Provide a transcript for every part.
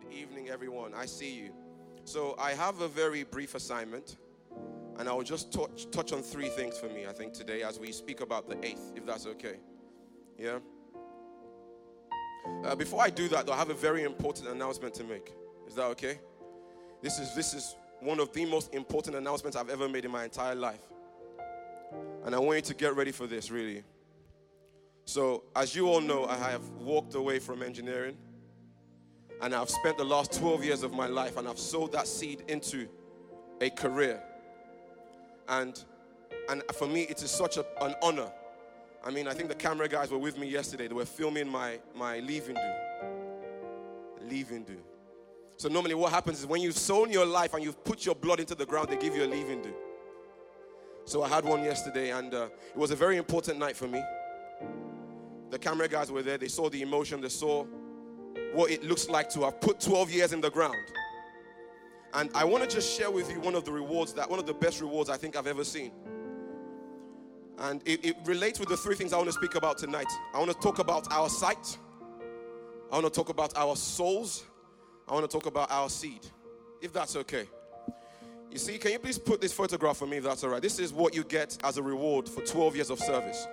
Good evening, everyone. I see you. So I have a very brief assignment, and I will just touch on three things for me, I think, today as we speak about the eighth, if that's okay. Yeah? Before I do that, though, I have a very important announcement to make. Is that okay? This is one of the most important announcements I've ever made in my entire life. And I want you to get ready for this, really. So, as you all know, I have walked away from engineering. And I've spent the last 12 years of my life, and I've sowed that seed into a career. And for me, it is such an honor. I mean, I think the camera guys were with me yesterday. They were filming my leaving do. So normally what happens is when you've sown your life and you've put your blood into the ground, they give you a leaving do. So I had one yesterday, and it was a very important night for me. The camera guys were there. They saw the emotion. They saw what it looks like to have put 12 years in the ground. And I want to just share with you one of the best rewards I think I've ever seen. And it relates with the three things I want to speak about tonight. I want to talk about our sight. I want to talk about our souls. I want to talk about our seed, if that's okay. You see, can you please put this photograph for me, if that's all right? This is what you get as a reward for 12 years of service.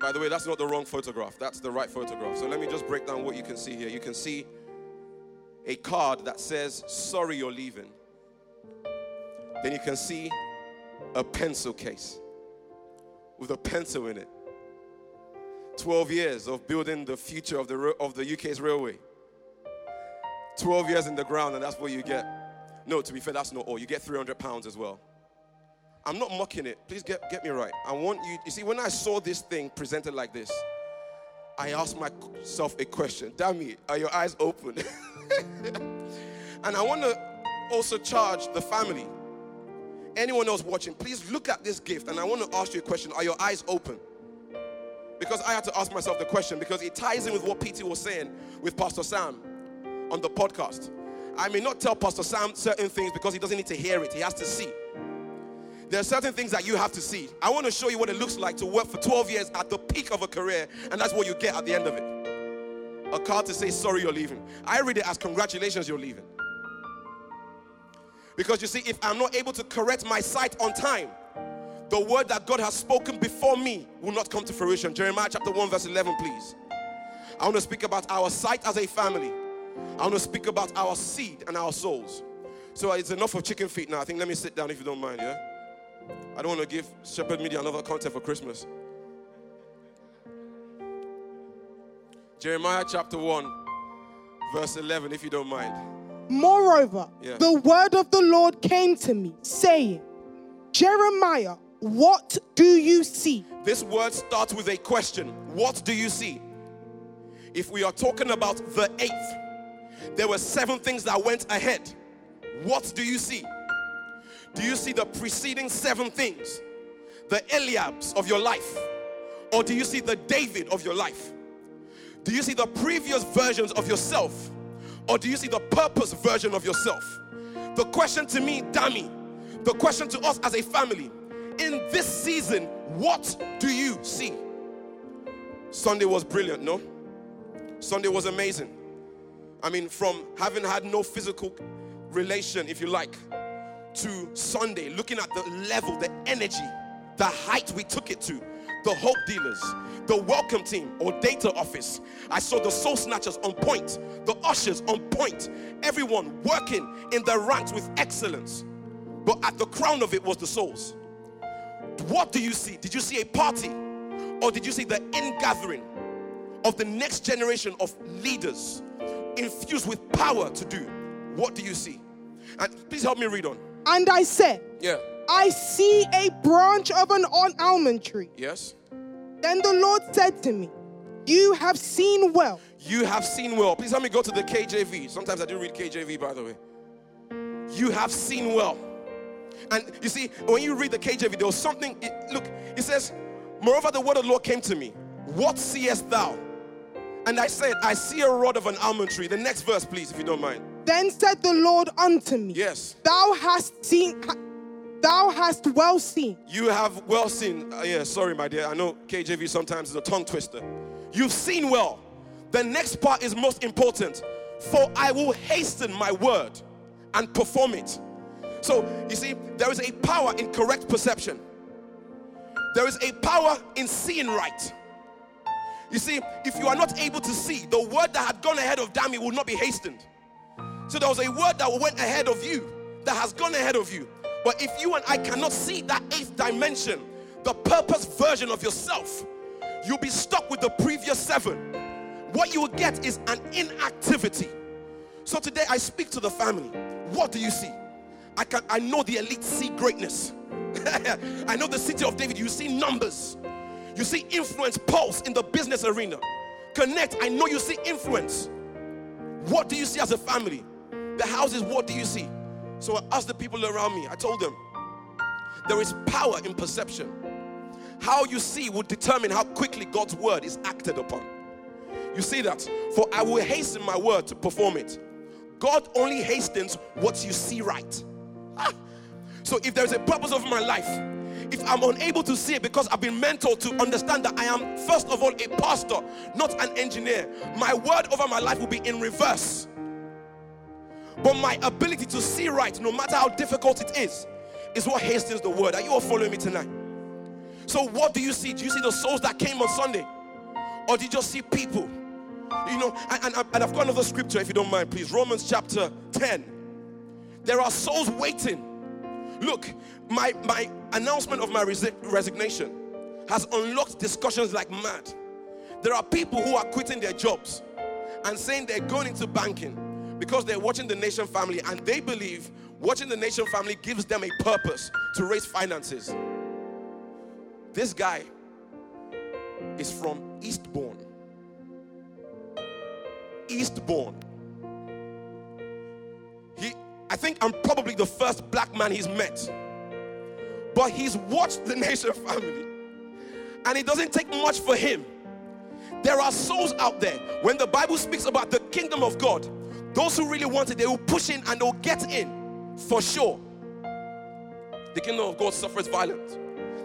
By the way, that's not the wrong photograph. That's the right photograph. So let me just break down what you can see here. You can see a card that says, "Sorry you're leaving." Then you can see a pencil case with a pencil in it. 12 years of building the future of the UK's railway. 12 years in the ground, and that's what you get. No, to be fair, that's not all. You get £300 as well. I'm not mocking it. Please get me right. I want you... You see, when I saw this thing presented like this, I asked myself a question. Dammy, are your eyes open? And I want to also charge the family. Anyone else watching, please look at this gift. And I want to ask you a question. Are your eyes open? Because I had to ask myself the question, because it ties in with what PT was saying with Pastor Sam on the podcast. I may not tell Pastor Sam certain things because he doesn't need to hear it. He has to see. There are certain things that you have to see. I want to show you what it looks like to work for 12 years at the peak of a career, and that's what you get at the end of it. A card to say, "Sorry, you're leaving." I read it as, "Congratulations, you're leaving." Because you see, if I'm not able to correct my sight on time, the word that God has spoken before me will not come to fruition. Jeremiah chapter 1 verse 11, please. I want to speak about our sight as a family. I want to speak about our seed and our souls. So it's enough of chicken feet now. I think let me sit down if you don't mind, yeah? I don't want to give Shepherd Media another content for Christmas. Jeremiah chapter 1, verse 11, if you don't mind. Moreover, The word of the Lord came to me, saying, "Jeremiah, what do you see?" This word starts with a question. What do you see? If we are talking about the eighth, there were 7 things that went ahead. What do you see? Do you see the preceding 7 things? The Eliabs of your life? Or do you see the David of your life? Do you see the previous versions of yourself? Or do you see the purpose version of yourself? The question to me, Dammy, the question to us as a family, in this season, what do you see? Sunday was brilliant, no? Sunday was amazing. I mean, from having had no physical relation, if you like, to Sunday, looking at the level, the energy, the height we took it to, the hope dealers, the welcome team or data office. I saw the soul snatchers on point, the ushers on point, everyone working in their ranks with excellence. But at the crown of it was the souls. What do you see? Did you see a party? Or did you see the ingathering of the next generation of leaders infused with power to do? What do you see? And please help me read on. And I said, I see a branch of an almond tree. Yes. Then the Lord said to me, "You have seen well." You have seen well. Please help me go to the KJV. Sometimes I do read KJV, by the way. You have seen well. And you see, when you read the KJV, there was something, it says, "Moreover, the word of the Lord came to me. What seest thou?" And I said, "I see a rod of an almond tree." The next verse, please, if you don't mind. Then said the Lord unto me, "Yes, thou hast seen, Thou hast well seen. You have well seen. Yeah, sorry, my dear. I know KJV sometimes is a tongue twister. You've seen well. The next part is most important. For I will hasten my word and perform it. So, you see, there is a power in correct perception. There is a power in seeing right. You see, if you are not able to see, the word that had gone ahead of Dami will not be hastened. So there was a word that went ahead of you, that has gone ahead of you. But if you and I cannot see that eighth dimension, the purpose version of yourself, you'll be stuck with the previous seven. What you will get is an inactivity. So today I speak to the family. What do you see? I know the elite see greatness. I know the city of David, you see numbers. You see influence pulse in the business arena. Connect, I know you see influence. What do you see as a family? The houses, what do you see? So I asked the people around me, I told them, there is power in perception. How you see will determine how quickly God's word is acted upon. You see that? For I will hasten my word to perform it. God only hastens what you see right. So if there is a purpose of my life, if I'm unable to see it because I've been mentored to understand that I am, first of all, a pastor, not an engineer, my word over my life will be in reverse. But my ability to see right, no matter how difficult it is what hastens the word. Are you all following me tonight? So what do you see? Do you see the souls that came on Sunday? Or do you just see people? You know, and I've got another scripture, if you don't mind, please. Romans chapter 10. There are souls waiting. Look, my announcement of my resignation has unlocked discussions like mad. There are people who are quitting their jobs and saying they're going into banking because they're watching the Nation Family, and they believe watching the Nation Family gives them a purpose to raise finances. This guy is from Eastbourne. Eastbourne. I think I'm probably the first black man he's met. But he's watched the Nation Family. And it doesn't take much for him. There are souls out there. When the Bible speaks about the kingdom of God, those who really want it, they will push in and they'll get in for sure. The kingdom of God suffers violence.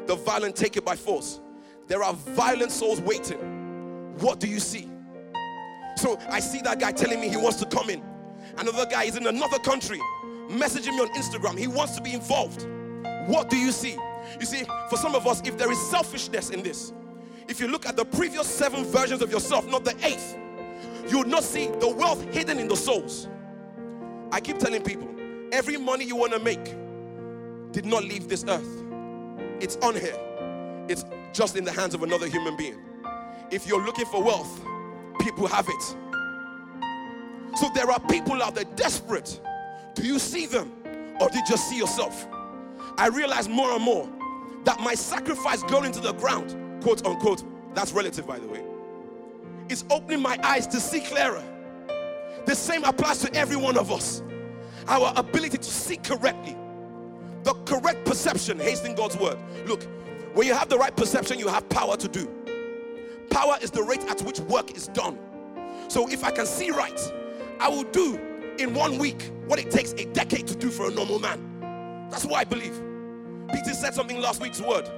The violent take it by force. There are violent souls waiting. What do you see? So I see that guy telling me he wants to come in. Another guy is in another country, messaging me on Instagram. He wants to be involved. What do you see? You see, for some of us, if there is selfishness in this, if you look at the previous seven versions of yourself, not the eighth, you would not see the wealth hidden in the souls. I keep telling people, every money you want to make did not leave this earth. It's on here. It's just in the hands of another human being. If you're looking for wealth, people have it. So there are people out there desperate. Do you see them, or do you just see yourself? I realize more and more that my sacrifice going into the ground, quote unquote, that's relative, by the way, is opening my eyes to see clearer. The same applies to every one of us. Our ability to see correctly, the correct perception, hastening God's word. Look, when you have the right perception, you have power to do. Power is the rate at which work is done. So if I can see right, I will do in 1 week what it takes a decade to do for a normal man. That's what I believe. Peter said something last week's word,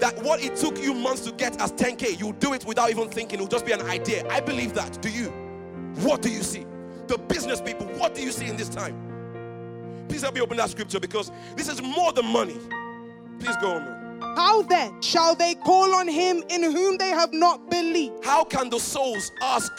that what it took you months to get as 10K, you'll do it without even thinking. It'll just be an idea. I believe that. Do you? What do you see? The business people, what do you see in this time? Please help me open that scripture, because this is more than money. Please go on. How then shall they call on him in whom they have not believed? How can the souls ask,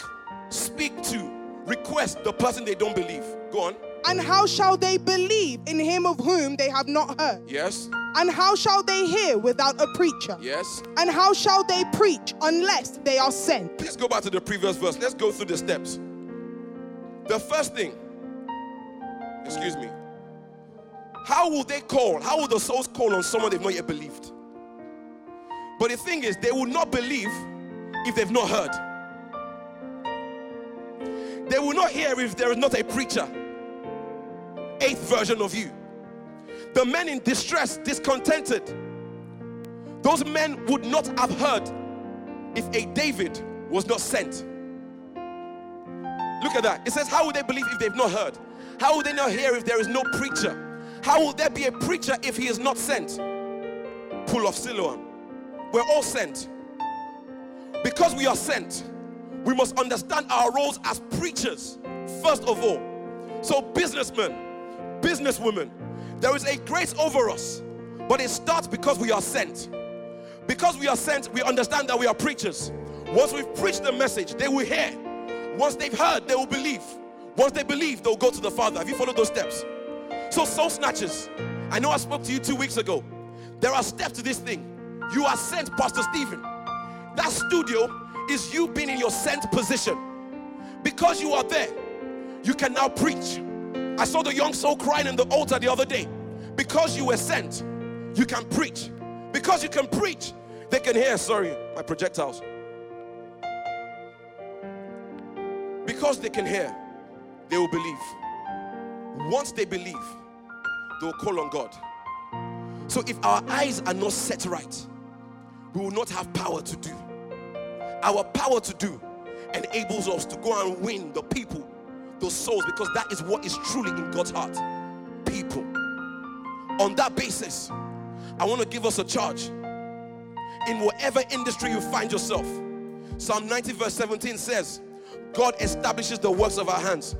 speak to, request the person they don't believe? Go on. And how shall they believe in him of whom they have not heard? Yes. And how shall they hear without a preacher? Yes. And how shall they preach unless they are sent? Please go back to the previous verse. Let's go through the steps. The first thing, excuse me, how will they call? How will the souls call on someone they've not yet believed? But the thing is, they will not believe if they've not heard. They will not hear if there is not a preacher. Eighth version of you. The men in distress, discontented, those men would not have heard if a David was not sent. Look at that. It says, how would they believe if they've not heard? How would they not hear if there is no preacher? How will there be a preacher if he is not sent? Pool of Siloam. We're all sent. Because we are sent, we must understand our roles as preachers, first of all. So businessmen, businesswomen, there is a grace over us, but it starts because we are sent. Because we are sent, we understand that we are preachers. Once we've preached the message, they will hear. Once they've heard, they will believe. Once they believe, they'll go to the Father. Have you followed those steps? So soul snatchers, I know I spoke to you 2 weeks ago. There are steps to this thing. You are sent, Pastor Stephen. That studio is you being in your sent position. Because you are there, you can now preach. I saw the young soul crying in the altar the other day. Because you were sent, you can preach. Because you can preach, they can hear. Sorry, my projectiles. Because they can hear, they will believe. Once they believe, they will call on God. So if our eyes are not set right, we will not have power to do. Our power to do enables us to go and win the people, those souls, because that is what is truly in God's heart. People. On that basis, I want to give us a charge. In whatever industry you find yourself, Psalm 90 verse 17 says, God establishes the works of our hands,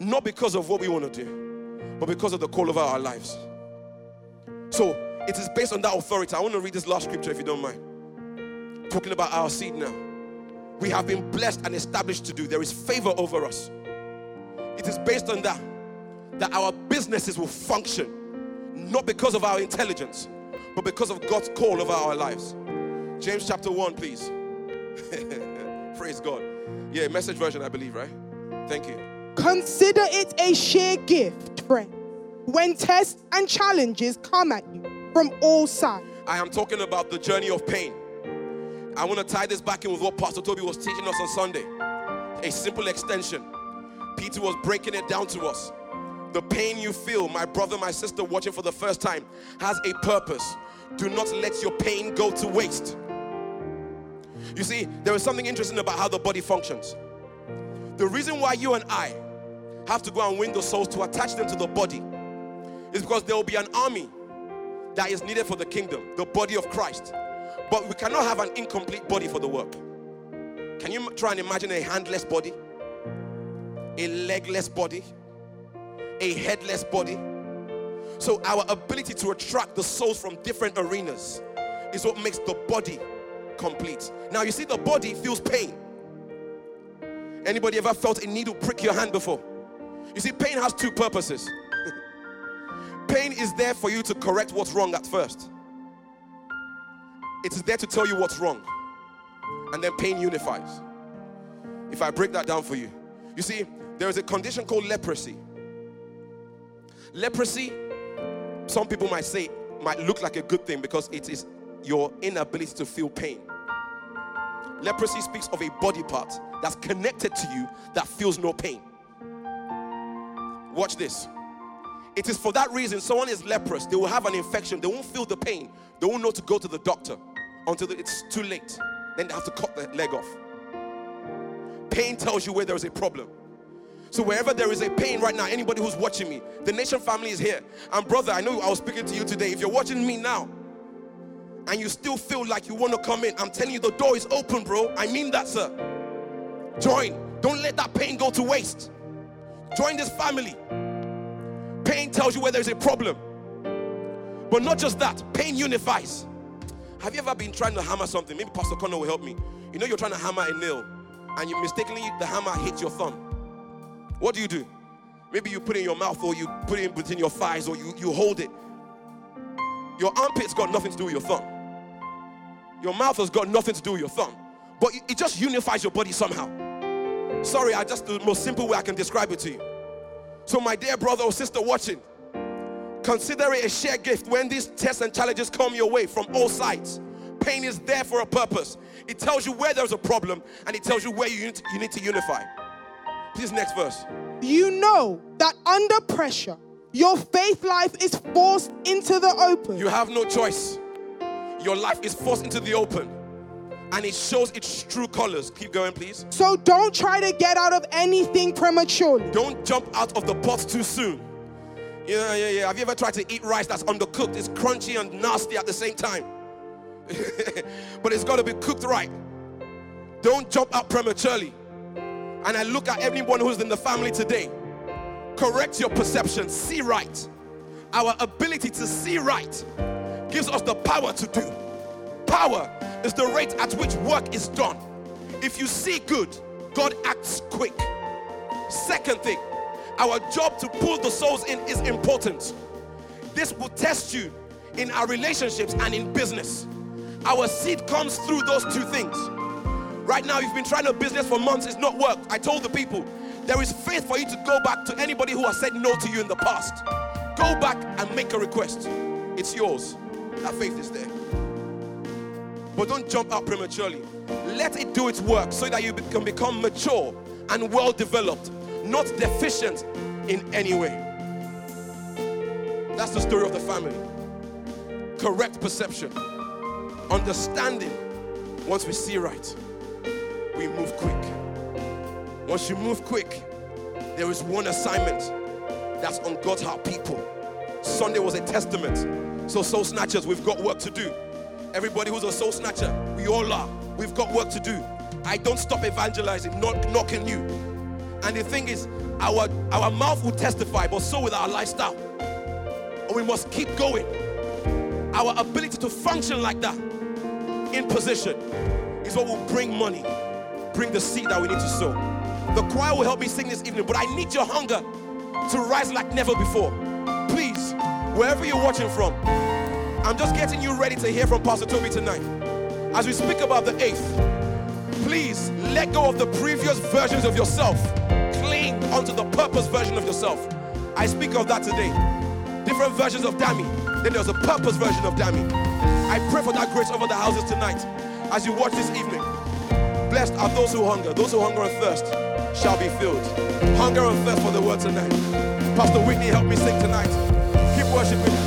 not because of what we want to do, but because of the call over our lives. So it is based on that authority. I want to read this last scripture if you don't mind. Talking about our seed now. We have been blessed and established to do. There is favor over us. It is based on that our businesses will function, not because of our intelligence, but because of God's call over our lives. James chapter 1, please. Praise God. Yeah, message version, I believe, right? Thank you. Consider it a sheer gift, friend, when tests and challenges come at you from all sides. I am talking about the journey of pain. I want to tie this back in with what Pastor Toby was teaching us on Sunday. A simple extension. Peter was breaking it down to us. The pain you feel, my brother, my sister watching for the first time, has a purpose. Do not let your pain go to waste. You see, there is something interesting about how the body functions. The reason why you and I have to go and win the souls to attach them to the body is because there will be an army that is needed for the kingdom, the body of Christ. But we cannot have an incomplete body for the work. Can you try and imagine a handless body, a legless body, a headless body? So our ability to attract the souls from different arenas is what makes the body complete. Now you see, the body feels pain. Anybody ever felt a needle prick your hand before? You see, pain has two purposes. Pain is there for you to correct what's wrong at first. It is there to tell you what's wrong. And then pain unifies. If I break that down for you. You see, there is a condition called leprosy. Leprosy, some people might say, might look like a good thing because it is your inability to feel pain. Leprosy speaks of a body part that's connected to you that feels no pain. Watch this. It is for that reason someone is leprous. They will have an infection. They won't feel the pain. They won't know to go to the doctor until it's too late. Then they have to cut the leg off. Pain tells you where there is a problem. So wherever there is a pain right now, anybody who's watching me, the Nation Family is here. And brother, I know I was speaking to you today. If you're watching me now, and you still feel like you want to come in, I'm telling you, the door is open, bro. I mean that, sir. Join. Don't let that pain go to waste. Join this family. Pain tells you where there's a problem. But not just that, pain unifies. Have you ever been trying to hammer something? Maybe Pastor Connor will help me. You know you're trying to hammer a nail, and you mistakenly, the hammer hits your thumb. What do? Maybe you put it in your mouth, or you put it in between your thighs, or you hold it. Your armpit's got nothing to do with your thumb. Your mouth has got nothing to do with your thumb. But it just unifies your body somehow. Sorry, I just the most simple way I can describe it to you. So my dear brother or sister watching, consider it a shared gift when these tests and challenges come your way from all sides. Pain is there for a purpose. It tells you where there's a problem, and it tells you where you need to unify. Please, next verse. You know that under pressure, your faith life is forced into the open. You have no choice. Your life is forced into the open. And it shows its true colors. Keep going, please. So don't try to get out of anything prematurely. Don't jump out of the pot too soon. Yeah. Have you ever tried to eat rice that's undercooked? It's crunchy and nasty at the same time. But it's got to be cooked right. Don't jump out prematurely. And I look at everyone who's in the family today. Correct your perception. See right. Our ability to see right gives us the power to do. Power is the rate at which work is done. If you see good, God acts quick. Second thing, our job to pull the souls in is important. This will test you in our relationships and in business. Our seed comes through those two things. Right now, you've been trying a business for months, it's not worked. I told the people, there is faith for you to go back to anybody who has said no to you in the past. Go back and make a request. It's yours. That faith is there. But don't jump out prematurely. Let it do its work so that you can become mature and well-developed, not deficient in any way. That's the story of the family. Correct perception. Understanding. Once we see right, we move quick. Once you move quick, there is one assignment that's on God's heart, people. Sunday was a testament. So soul snatchers, we've got work to do. Everybody who's a soul snatcher, we all are. We've got work to do. I don't stop evangelizing, not can you. And the thing is, our mouth will testify, but so will our lifestyle. And we must keep going. Our ability to function like that in position is what will bring money, bring the seed that we need to sow. The choir will help me sing this evening, but I need your hunger to rise like never before. Please, wherever you're watching from, I'm just getting you ready to hear from Pastor Toby tonight. As we speak about the eighth, please let go of the previous versions of yourself. Cling onto the purpose version of yourself. I speak of that today. Different versions of Dami. Then there's a purpose version of Dami. I pray for that grace over the houses tonight. As you watch this evening, blessed are those who hunger. Those who hunger and thirst shall be filled. Hunger and thirst for the word tonight. Pastor Whitney, help me sing tonight. Keep worshiping.